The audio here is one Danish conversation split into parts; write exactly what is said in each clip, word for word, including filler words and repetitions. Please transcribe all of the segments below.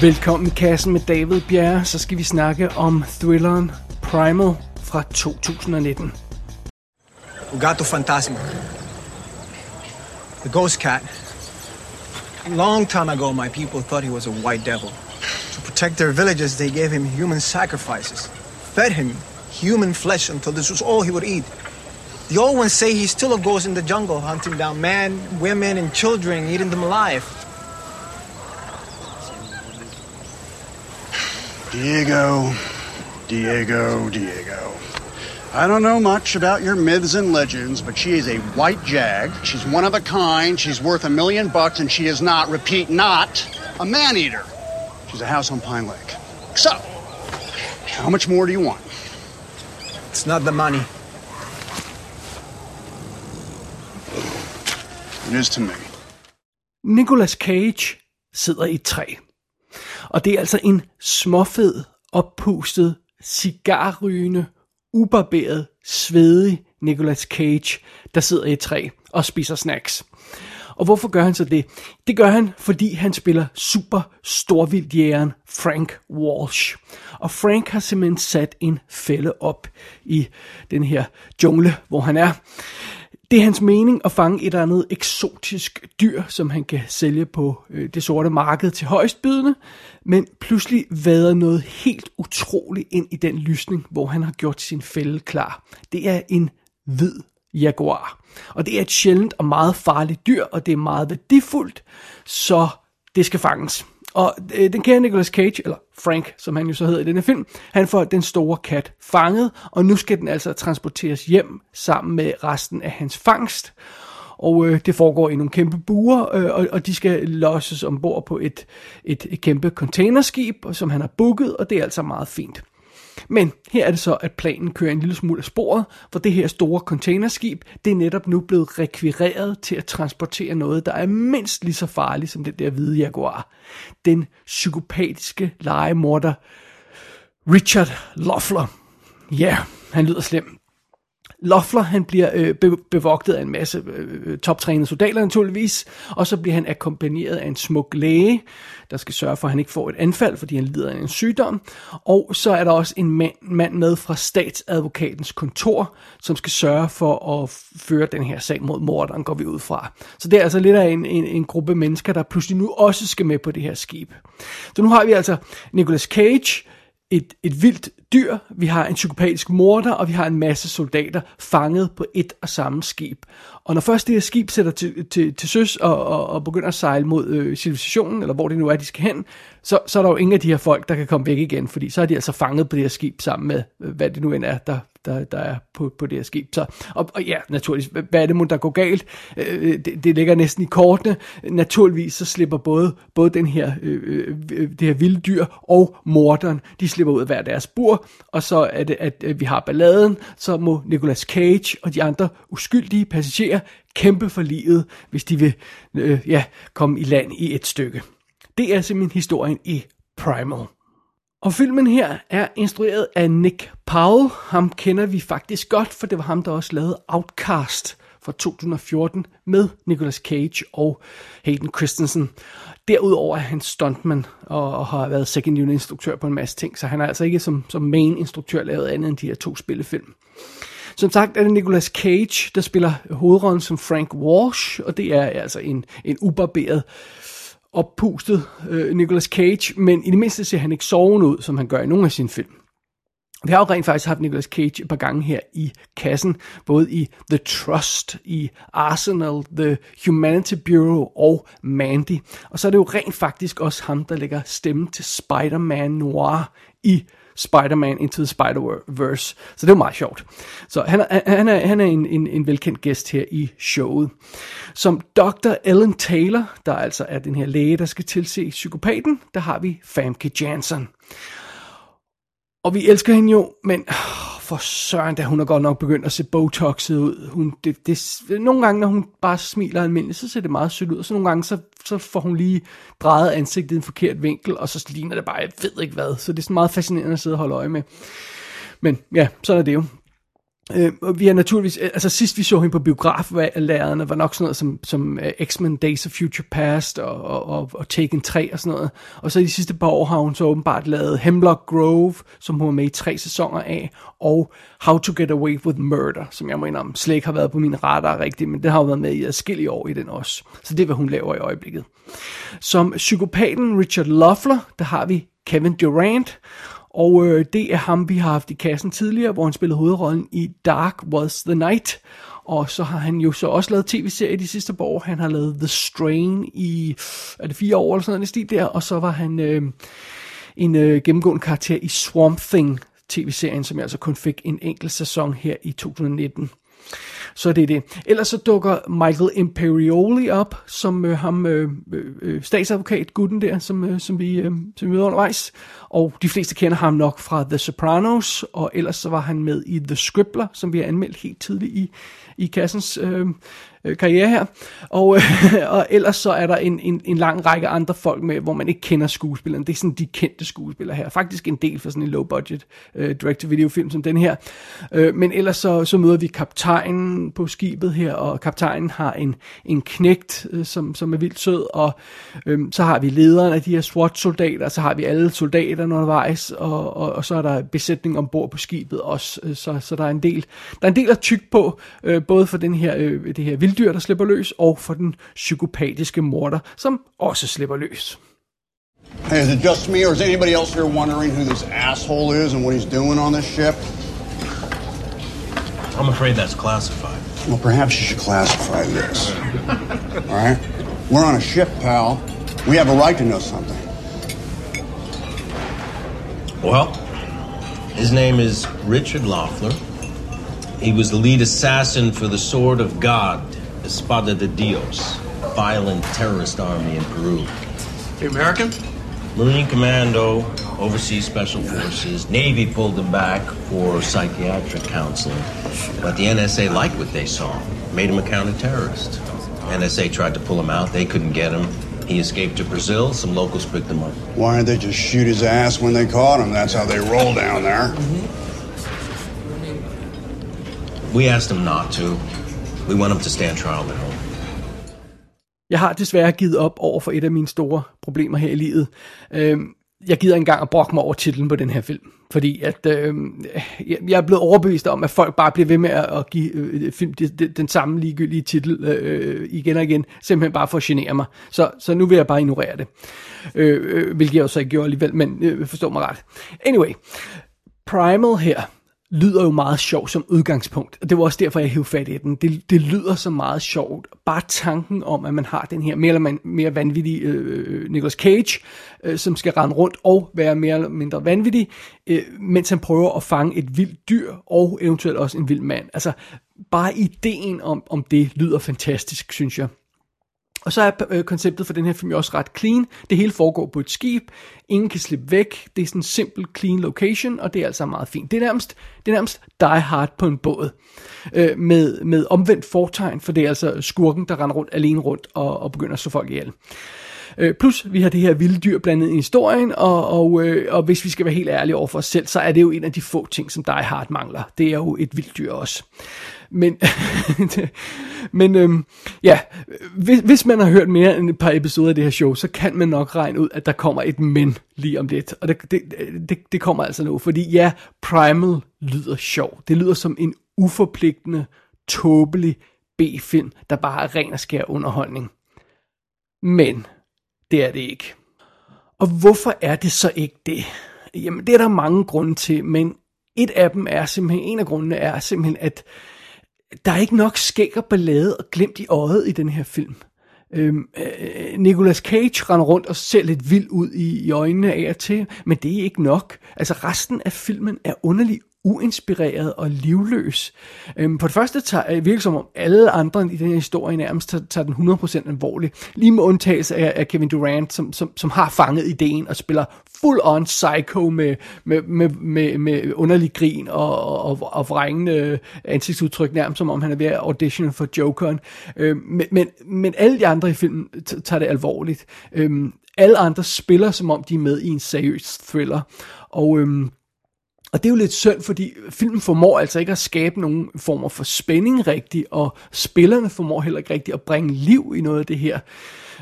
Velkommen i kassen med David Bjerre. Så skal vi snakke om thrilleren Primal fra to tusind nitten. Gato Fantasma. The ghost cat. A long time ago my people thought he was a white devil. To protect their villages they gave him human sacrifices. Fed him human flesh until this was all he would eat. The old ones say he still goes in the jungle hunting down men, women and children, eating them alive. Diego, Diego, Diego. I don't know much about your myths and legends, but she is a white jag. She's one of a kind. She's worth a million bucks, and she is not, repeat, not a man-eater. She's a house on Pine Lake. So, how much more do you want? It's not the money. It is to me. Nicolas Cage sidder i et træ. Og det er altså en småfed, oppustet, cigarrygende, ubarberet, svedig Nicolas Cage, der sidder i et træ og spiser snacks. Og hvorfor gør han så det? Det gør han, fordi han spiller super storvildjægeren Frank Walsh. Og Frank har simpelthen sat en fælde op i den her jungle, hvor han er. Det er hans mening at fange et eller andet eksotisk dyr, som han kan sælge på det sorte marked til højestbydende, men pludselig vader noget helt utroligt ind i den lysning, hvor han har gjort sin fælde klar. Det er en hvid jaguar, og det er et sjældent og meget farligt dyr, og det er meget værdifuldt, så det skal fanges. Og den kære Nicolas Cage, eller Frank, som han jo så hedder i denne film, han får den store kat fanget, og nu skal den altså transporteres hjem sammen med resten af hans fangst. Og øh, det foregår i nogle kæmpe buer, øh, og, og de skal losses ombord på et, et, et kæmpe containerskib, som han har booket, og det er altså meget fint. Men her er det så, at planen kører en lille smule af sporet, for det her store containerskib, det er netop nu blevet rekvireret til at transportere noget, der er mindst lige så farligt som den der hvide jaguar. Den psykopatiske lejemorder Richard Loeffler. Ja, yeah, han lyder slem. Loeffler, han bliver øh, be- bevogtet af en masse øh, toptrænede soldater naturligvis, og så bliver han akkompagneret af en smuk læge, der skal sørge for, at han ikke får et anfald, fordi han lider af en sygdom. Og så er der også en mand, mand med fra statsadvokatens kontor, som skal sørge for at føre den her sag mod morderen, går vi ud fra. Så det er altså lidt af en, en, en gruppe mennesker, der pludselig nu også skal med på det her skib. Så nu har vi altså Nicolas Cage, et, et vildt dyr, vi har en psykopatisk morder, og vi har en masse soldater fanget på et og samme skib. Og når først det her skib sætter til, til, til søs og, og, og begynder at sejle mod øh, civilisationen, eller hvor det nu er, de skal hen, så, så er der jo ingen af de her folk, der kan komme væk igen, fordi så er de altså fanget på det her skib sammen med, øh, hvad det nu end er, der, der, der er på, på det her skib. Så, og, og ja, naturligvis, hvad er det, mon der går galt? Øh, det, det ligger næsten i kortene. Naturligvis så slipper både, både den her, øh, det her vilde dyr og morderen, de slipper ud af hver deres bur, og så er det, at vi har balladen, så må Nicolas Cage og de andre uskyldige passagerer kæmpe for livet, hvis de vil øh, ja, komme i land i et stykke. Det er simpelthen historien i Primal. Og filmen her er instrueret af Nick Powell. Ham kender vi faktisk godt, for det var ham, der også lavede Outcast fra to tusind fjorten med Nicolas Cage og Hayden Christensen. Derudover er han stuntman og har været second unit instruktør på en masse ting, så han er altså ikke som, som main instruktør lavet andet end de her to spillefilm. Som sagt er det Nicolas Cage, der spiller hovedrollen som Frank Walsh, og det er altså en, en ubarberet, oppustet øh, Nicolas Cage, men i det mindste ser han ikke sovende ud, som han gør i nogle af sine film. Vi har jo rent faktisk haft Nicolas Cage et par gange her i kassen, både i The Trust, i Arsenal, The Humanity Bureau og Mandy. Og så er det jo rent faktisk også ham, der lægger stemmen til Spider-Man Noir i Spider-Man into Spider-Verse. Så det er jo meget sjovt. Så han er, han er, han er en, en, en velkendt gæst her i showet. Som doktor Ellen Taylor, der altså er den her læge, der skal tilse psykopaten, der har vi Famke Janssen. Og vi elsker hende jo, men for søren, da hun er godt nok begyndt at se botoxet ud. Hun, det, det, nogle gange, når hun bare smiler almindeligt, så ser det meget sødt ud. Og så nogle gange, så, så får hun lige drejet ansigtet i en forkert vinkel, og så ligner det bare, jeg ved ikke hvad. Så det er sådan meget fascinerende at sidde og holde øje med. Men ja, sådan er det jo. Øh, og vi har naturligvis, altså sidst vi så hende på biograflærerne, var nok sådan noget som, som uh, X-Men: Days of Future Past og, og, og, og Taken tre og sådan noget. Og så i de sidste par år har hun så åbenbart lavet Hemlock Grove, som hun var med i tre sæsoner af, og How to Get Away with Murder, som jeg må indrømme slet ikke har været på min radar rigtigt, men det har hun været med i adskillige år i den også. Så det er, hvad hun laver i øjeblikket. Som psykopaten Richard Loeffler, der har vi Kevin Durant. Og øh, det er ham, vi har haft i kassen tidligere, hvor han spillede hovedrollen i Dark Was The Night. Og så har han jo så også lavet tv-serie de sidste par år. Han har lavet The Strain i, er det fire år eller sådan noget stil der. Og så var han øh, en øh, gennemgående karakter i Swamp Thing tv-serien, som jeg altså kun fik en enkelt sæson her i to tusind nitten. Så det er det. Ellers så dukker Michael Imperioli op, som øh, ham øh, øh, statsadvokat gutten der, som, øh, som vi øh, som møder undervejs. Og de fleste kender ham nok fra The Sopranos, og ellers så var han med i The Scrippler, som vi har anmeldt helt tidligt i, i Kassens øh, øh, karriere her. Og, øh, og ellers så er der en, en, en lang række andre folk med, hvor man ikke kender skuespillerne. Det er sådan de kendte skuespillere her. Faktisk en del for sådan en low-budget øh, direct-to-video-film som den her. Øh, men ellers så, så møder vi kaptajnen på skibet her, og kaptajnen har en, en knægt, øh, som, som er vildt sød. Og øh, så har vi lederen af de her SWAT-soldater, så har vi alle soldater, undervejs, og, og, og så er der besætning ombord på skibet også, så, så der er en del, der er en del at tykke på, øh, både for den her, øh, det her vilddyr, der slipper løs, og for den psykopatiske morder, som også slipper løs. Hey, is it just me, or is anybody else here wondering who this asshole is and what he's doing on this ship? I'm afraid that's classified. Well, perhaps you should classify this. All right? We're on a ship, pal. We have a right to know something. Well, his name is Richard Loeffler. He was the lead assassin for the Sword of God, Spada de Dios, violent terrorist army in Peru. The American? Marine Commando, Overseas Special Forces. Navy pulled him back for psychiatric counseling. But the N S A liked what they saw, made him a counter-terrorist. N S A tried to pull him out, they couldn't get him. He escaped to Brazil. Some locals picked him up. Why didn't they just shoot his ass when they caught him? That's how they roll down there. Mm-hmm. We asked him not to. We want him to stand trial at home. Jeg har desværre givet op over for et af mine store problemer her i livet. Øhm, jeg gider engang at brokke mig over titlen på den her film. Fordi at øh, jeg er blevet overbevist om, at folk bare bliver ved med at, at give øh, film de, de, den samme ligegyldige titel øh, igen og igen, simpelthen bare for at genere mig. Så, så nu vil jeg bare ignorere det, øh, hvilket jeg jo så ikke gjorde alligevel, men øh, forstå mig ret. Anyway, Primal her lyder jo meget sjovt som udgangspunkt, og det var også derfor, jeg hævde fat i den. Det, det lyder så meget sjovt. Bare tanken om, at man har den her mere eller man, mere vanvittige øh, Nicolas Cage, øh, som skal rende rundt og være mere eller mindre vanvittig, øh, mens han prøver at fange et vildt dyr og eventuelt også en vild mand. Altså, bare ideen om, om det lyder fantastisk, synes jeg. Og så er øh, konceptet for den her film også ret clean. Det hele foregår på et skib. Ingen kan slippe væk. Det er sådan en simpel, clean location, og det er altså meget fint. Det er nærmest, det er nærmest Die Hard på en båd. Øh, med, med omvendt fortegn, for det er altså skurken, der render rundt, alene rundt og, og begynder at slå folk ihjel. Øh, plus, vi har det her vilde dyr blandet i historien, og, og, øh, og hvis vi skal være helt ærlige over for os selv, så er det jo en af de få ting, som Die Hard mangler. Det er jo et vildt dyr også. Men, men øhm, ja, hvis, hvis man har hørt mere end et par episoder af det her show, så kan man nok regne ud, at der kommer et men lige om lidt. Og det, det, det, det kommer altså nu, fordi ja, Primal lyder sjov. Det lyder som en uforpligtende, tåbelig B-film, der bare er ren og skær underholdning. Men det er det ikke. Og hvorfor er det så ikke det? Jamen, det er der mange grunde til, men et af dem er simpelthen, en af grundene er simpelthen, at der er ikke nok skæg og ballade og glimt i øjet i den her film. Øhm, øh, Nicolas Cage render rundt og ser lidt vild ud i, i øjnene af og til, men det er ikke nok. Altså resten af filmen er underlig uinspireret og livløs. Øhm, på det første tager, virker som om alle andre i den her historie nærmest tager, tager den hundrede procent alvorligt. Lige med undtagelse af, af Kevin Durant, som, som, som har fanget ideen og spiller full on psycho med, med, med, med, med underlig grin og, og, og vrængende ansigtsudtryk, nærmest som om han er ved at audition for Jokeren. Øhm, men, men, men alle de andre i filmen tager det alvorligt. Øhm, alle andre spiller som om de er med i en seriøs thriller. Og øhm, Og det er jo lidt synd, fordi filmen formår altså ikke at skabe nogen former for spænding rigtigt, og spillerne formår heller ikke rigtigt at bringe liv i noget af det her.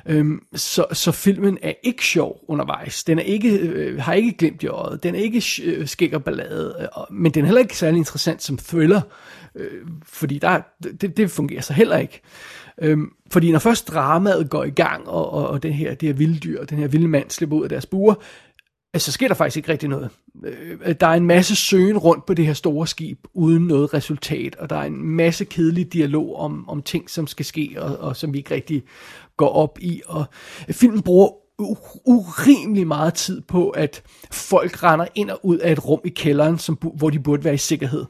Øhm, så, så filmen er ikke sjov undervejs. Den er ikke, øh, har ikke glimt i øjet. Den er ikke øh, skæg og ballade. Øh, men den er heller ikke særlig interessant som thriller, øh, fordi der, det, det fungerer så heller ikke. Øhm, fordi når først dramaet går i gang, og, og, og den her, det her vilde dyr, den her vilde mand slipper ud af deres buer, så sker der faktisk ikke rigtig noget. Der er en masse søgen rundt på det her store skib, uden noget resultat, og der er en masse kedelig dialog om, om ting, som skal ske, og, og som vi ikke rigtig går op i. Og filmen bruger u- urimelig meget tid på, at folk render ind og ud af et rum i kælderen, som, hvor de burde være i sikkerhed.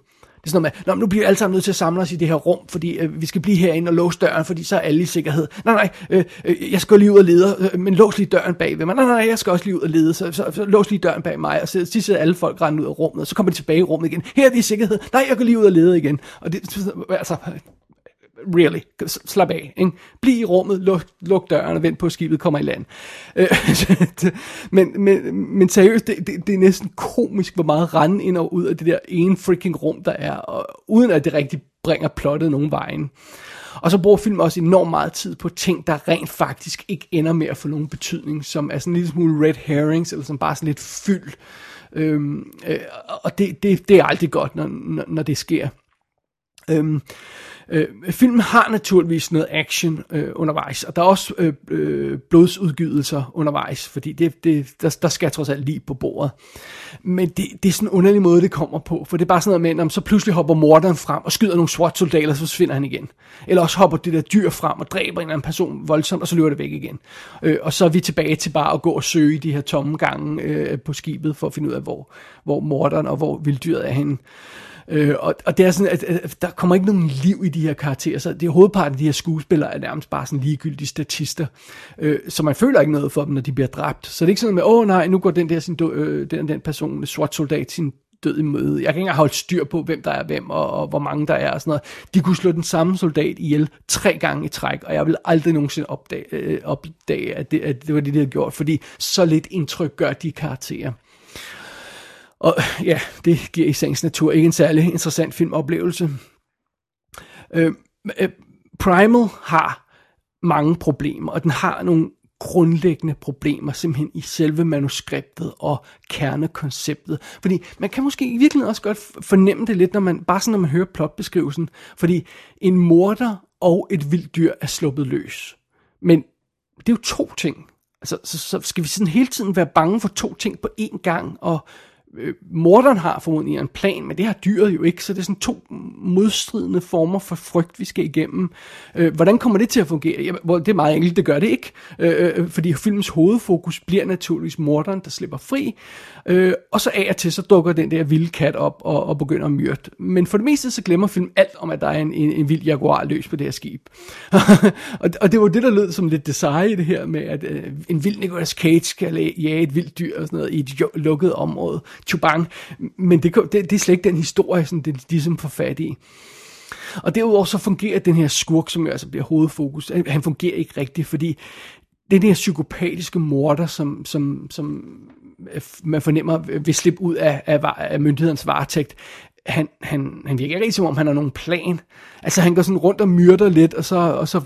Det er sådan noget med, nu bliver vi alle sammen nødt til at samle os i det her rum, fordi øh, vi skal blive herinde og låse døren, fordi så er alle i sikkerhed. Nej, nej, øh, øh, jeg skal lige ud og lede, øh, men lås lige døren bag ved mig. Nej, nej, nej, jeg skal også lige ud og lede, så, så, så lås lige døren bag mig. Og så sidder alle folk rende ud af rummet, og så kommer de tilbage i rummet igen. Her er de i sikkerhed. Nej, jeg går lige ud og lede igen. Og det, altså, really, slap af, ikke? Bliv i rummet, luk, luk døren og vent på, at skibet kommer i land. Øh, men, men, men seriøst, det, det, det er næsten komisk, hvor meget rende ind og ud af det der ene freaking rum, der er, og uden at det rigtig bringer plottet nogen vejen. Og så bruger filmen også enormt meget tid på ting, der rent faktisk ikke ender med at få nogen betydning, som er sådan en lille smule red herrings, eller som bare sådan lidt fyld. Øh, øh, og det, det, det er aldrig godt, når, når, når det sker. Øhm, øh, filmen har naturligvis noget action øh, undervejs, og der er også øh, øh, blodsudgydelser undervejs, fordi det, det, der, der skal trods alt lige på bordet. Men det, det er sådan en underlig måde, det kommer på, for det er bare sådan noget med, om så pludselig hopper morderen frem og skyder nogle SWAT-soldater, så forsvinder han igen. Eller også hopper det der dyr frem og dræber en eller anden person voldsomt, og så løber det væk igen. Øh, og så er vi tilbage til bare at gå og søge de her tomme gange øh, på skibet, for at finde ud af, hvor, hvor morderen og hvor vilddyret er henne. Øh, og, og det er sådan, at, at der kommer ikke nogen liv i de her karakterer, så det hovedparten af de her skuespillere er nærmest bare sådan ligegyldige statister, øh, så man føler ikke noget for dem, når de bliver dræbt. Så det er ikke sådan med, åh oh, nej, nu går den der sin dø, øh, den, den person, SWAT-soldat, sin død i møde. Jeg kan ikke engang holde styr på, hvem der er hvem, og, og hvor mange der er og sådan noget. De kunne slå den samme soldat ihjel tre gange i træk, og jeg ville aldrig nogensinde opdage, øh, opdage at, det, at det var det, de havde gjort, fordi så lidt indtryk gør de karakterer. Og ja, det giver i sagens natur ikke en særlig interessant filmoplevelse. Øh, øh, Primal har mange problemer, og den har nogle grundlæggende problemer simpelthen i selve manuskriptet og kernekonceptet. Fordi man kan måske i virkeligheden også godt fornemme det lidt, når man, bare sådan når man hører plotbeskrivelsen. Fordi en morder og et vildt dyr er sluppet løs. Men det er jo to ting. Altså, så, så skal vi sådan hele tiden være bange for to ting på én gang, og morderen har formodentlig en plan, men det har dyret jo ikke, så det er sådan to modstridende former for frygt, vi skal igennem. Hvordan kommer det til at fungere? Jamen, det er meget enkelt, det gør det ikke, fordi filmens hovedfokus bliver naturligvis morderen, der slipper fri, og så af og til, så dukker den der vilde kat op og, og begynder at myrde. Men for det meste, så glemmer filmen alt om, at der er en, en, en vild jaguar løs på det her skib. og, og det var det, der lød som lidt design i det her med, at øh, en vild Nicolas Cage skal jage et vildt dyr og sådan noget i et jo- lukket område. Chubang, men det, det, det er slet ikke den historie, som det ligesom får fat i. Og derudover så fungerer den her skurk, som jo altså bliver hovedfokus, han fungerer ikke rigtigt, fordi den her psykopatiske morder, som, som, som man fornemmer vil slippe ud af, af, af myndighedernes varetægt, han, han, han virker ikke som om, han har nogen plan. Altså han går sådan rundt og myrder lidt, og så... Og så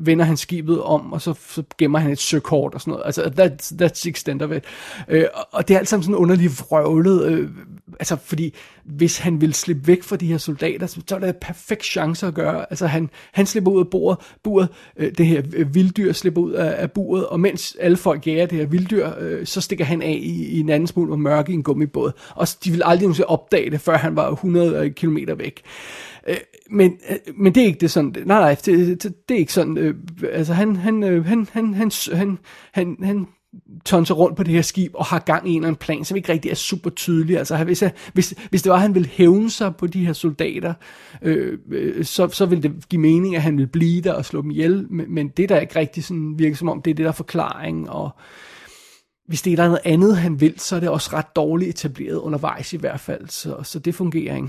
vender han skibet om, og så, så gemmer han et søkort og sådan noget. Altså, that, that's the extent of it. Øh, og det er alt sammen sådan underligt vrøvlet. Øh, altså, fordi hvis han ville slippe væk fra de her soldater, så er der en perfekt chance at gøre. Altså, han, han slipper ud af bordet, buret, øh, det her vilddyr slipper ud af, af buret, og mens alle folk jager det her vilddyr, øh, så stikker han af i, i en anden smule og mørke i en gummibåd. Og de ville aldrig nogensinde opdage det, før han var hundrede kilometer væk. Øh, men, øh, men det er ikke det sådan. Nej, nej, det, det, det er ikke sådan. Øh, altså han han, øh, han han han han han han tonser rundt på det her skib og har gang i en eller anden plan, som ikke rigtig er super tydelig. Altså hvis jeg, hvis hvis det var at han ville hævne sig på de her soldater, øh, øh, så så ville det give mening at han ville blive der og slå dem ihjel, men, men det der ikke rigtig sådan virker som om det er det der forklaring, og hvis det er der noget andet han vil, så er det også ret dårligt etableret undervejs i hvert fald, så så det fungerer ikke.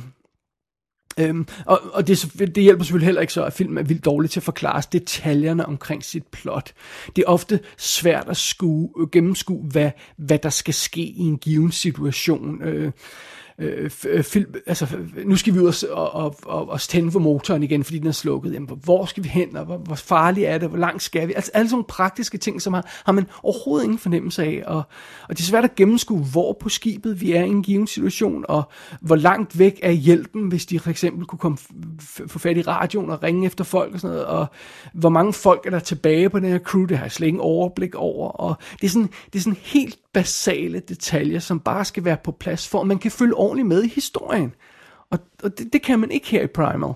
Øhm, og og det, det hjælper selvfølgelig heller ikke så, at filmen er vildt dårlig til at forklare detaljerne omkring sit plot. Det er ofte svært at skue, gennemskue, hvad, hvad der skal ske i en given situation. Øh, øh, film, altså, nu skal vi ud og, og, og, og tænde for motoren igen, fordi den er slukket. Jamen, hvor skal vi hen, og hvor, hvor farligt er det, hvor langt skal vi? Altså alle sådan praktiske ting, som har, har man overhovedet ingen fornemmelse af, og, og det er svært at gennemskue, hvor på skibet vi er i en given situation, og hvor langt væk er hjælpen, hvis de for eksempel kunne komme, få fat i radioen og ringe efter folk og sådan noget, og hvor mange folk er der tilbage på den her crew, det har jeg slet ingen overblik over, og det er sådan, det er sådan helt basale detaljer, som bare skal være på plads for, at man kan følge ordentligt med i historien. Og, og det, det kan man ikke her i Primal.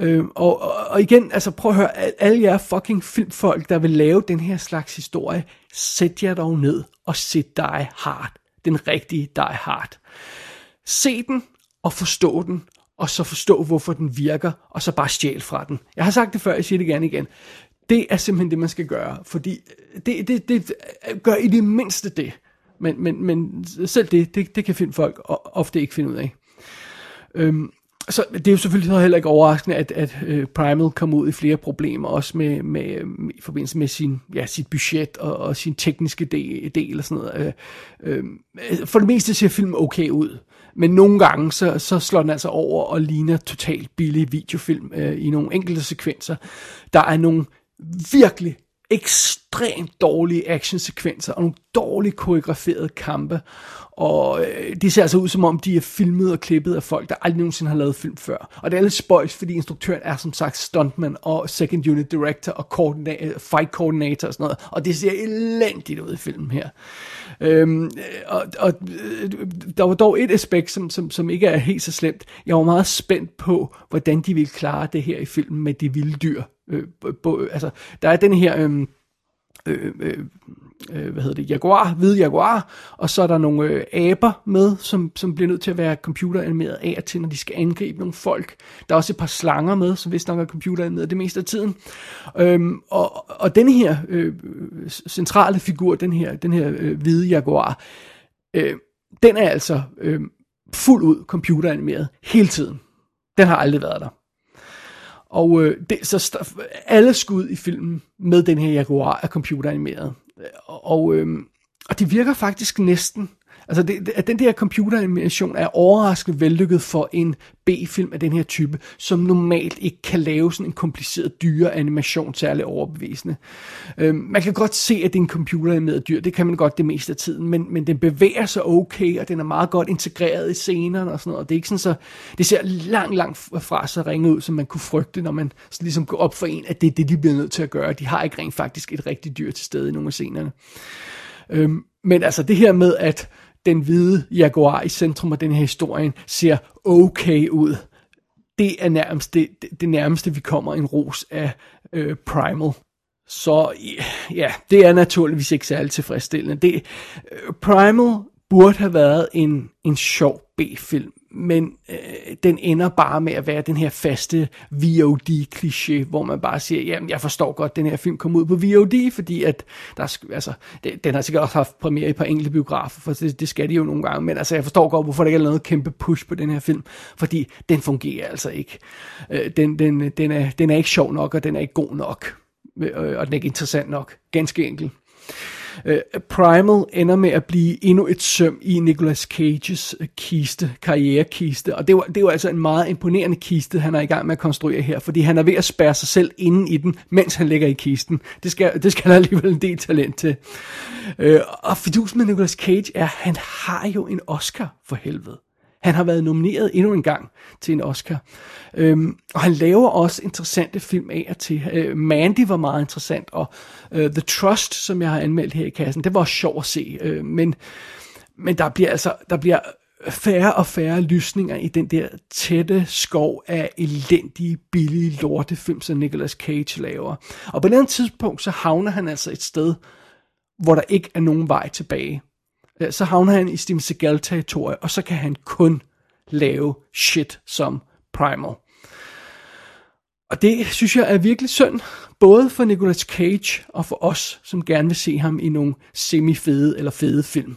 Øh, og, og, og igen, altså prøv at høre, alle jer fucking filmfolk, der vil lave den her slags historie, sæt jer dog ned og se Die Hard. Den rigtige Die Hard. Se den og forstå den, og så forstå, hvorfor den virker, og så bare stjæl fra den. Jeg har sagt det før, jeg siger det gerne igen. Det er simpelthen det, man skal gøre, fordi det, det, det gør i det mindste det, men, men, men selv det, det, det kan finde folk ofte ikke finde ud af. Øhm, så det er jo selvfølgelig heller ikke overraskende, at, at Primal kom ud i flere problemer, også med, med, med, i forbindelse med sin, ja, sit budget og, og sin tekniske del, del og sådan noget. Øhm, for det meste ser filmen okay ud. Men nogle gange, så, så slår den altså over og ligner totalt billig videofilm øh, i nogle enkelte sekvenser. Der er nogle virkelig ekstremt dårlige actionsekvenser, og nogle dårligt koreograferede kampe. Og øh, det ser altså ud, som om de er filmet og klippet af folk, der aldrig nogensinde har lavet film før. Og det er lidt spøjs, fordi instruktøren er som sagt stuntman og second unit director og koordinator, fight coordinator og sådan noget. Og det ser elendigt ud i filmen her. Øhm, og, og der var dog et aspekt, som, som, som ikke er helt så slemt. Jeg var meget spændt på, hvordan de ville klare det her i filmen med de vilde dyr. Øh, bo, altså, der er den her... Øh, Øh, øh, øh, hvad hedder det, jaguar, hvide jaguar, og så er der nogle øh, aber med, som, som bliver nødt til at være computeranimeret af og til, når de skal angribe nogle folk. Der er også et par slanger med, som vist nok er computeranimeret det meste af tiden. Øhm, og, og den her øh, centrale figur, den her, den her øh, hvide jaguar, øh, den er altså øh, fuld ud computeranimeret hele tiden. Den har aldrig været der. Og øh, det, så st- alle skud i filmen med den her jaguar er computeranimeret. Og, øh, og det virker faktisk næsten. Altså, det, at den der computeranimation er overraskende vellykket for en B-film af den her type, som normalt ikke kan lave sådan en kompliceret dyreanimation særlig overbevisende. Øh, man kan godt se, at det er en computeranimeret dyr. Det kan man godt det meste af tiden, men, men den bevæger sig okay, og den er meget godt integreret i scenerne og sådan noget. Og det er ikke sådan så... Det ser langt, langt fra sig ringe ud, som man kunne frygte, når man ligesom går op for en, at det er det, de bliver nødt til at gøre. De har ikke rent faktisk et rigtigt dyr til stede i nogle af scenerne. Øh, men altså, det her med, at den hvide jaguar i centrum af den her historien ser okay ud. Det er nærmest det, det nærmeste, vi kommer en ros af øh, Primal. Så ja, det er naturligvis ikke særlig tilfredsstillende. Det, øh, Primal burde have været en, en sjov B-film, men øh, den ender bare med at være den her faste V O D-kliché, hvor man bare siger, jamen jeg forstår godt, at den her film kom ud på V O D, fordi at der, altså, det, den har sikkert også haft premiere i et par enkelte biografer, for det, det skal de jo nogle gange, men altså jeg forstår godt, hvorfor der ikke er noget kæmpe push på den her film, fordi den fungerer altså ikke. Øh, den, den, den, er, den er ikke sjov nok, og den er ikke god nok, øh, og den er ikke interessant nok, ganske enkelt. Uh, Primal ender med at blive endnu et søm i Nicolas Cages kiste, karrierekiste, og det er, jo, det er jo altså en meget imponerende kiste, han er i gang med at konstruere her, fordi han er ved at spærre sig selv inde i den, mens han ligger i kisten. Det skal, det skal der alligevel en del talent til. Uh, og fidusen med Nicolas Cage er, han har jo en Oscar for helvede. Han har været nomineret endnu en gang til en Oscar. Øhm, og han laver også interessante film af og til. Øh, Mandy var meget interessant, og øh, The Trust, som jeg har anmeldt her i kassen, det var også sjovt at se. Øh, men men der, bliver altså, der bliver færre og færre lysninger i den der tætte skov af elendige, billige lortefilm, som Nicolas Cage laver. Og på et eller andet tidspunkt, så havner han altså et sted, hvor der ikke er nogen vej tilbage. Så havner han i Steven Seagal-territoriet, og så kan han kun lave shit som Primal. Og det, synes jeg, er virkelig synd, både for Nicolas Cage og for os, som gerne vil se ham i nogle semi-fede eller fede film.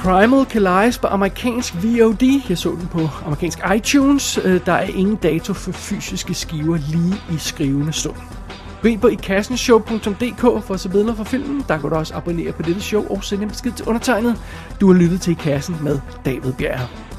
Primal kan lejes på amerikansk V O D. Jeg så den på amerikansk iTunes. Der er ingen dato for fysiske skiver lige i skrivende stund. Gå ind på i kassen show punktum d k for at se billeder fra filmen. Der kan du også abonnere på dette show og sende en besked til undertegnet. Du har lyttet til I Kassen med David Bjerg.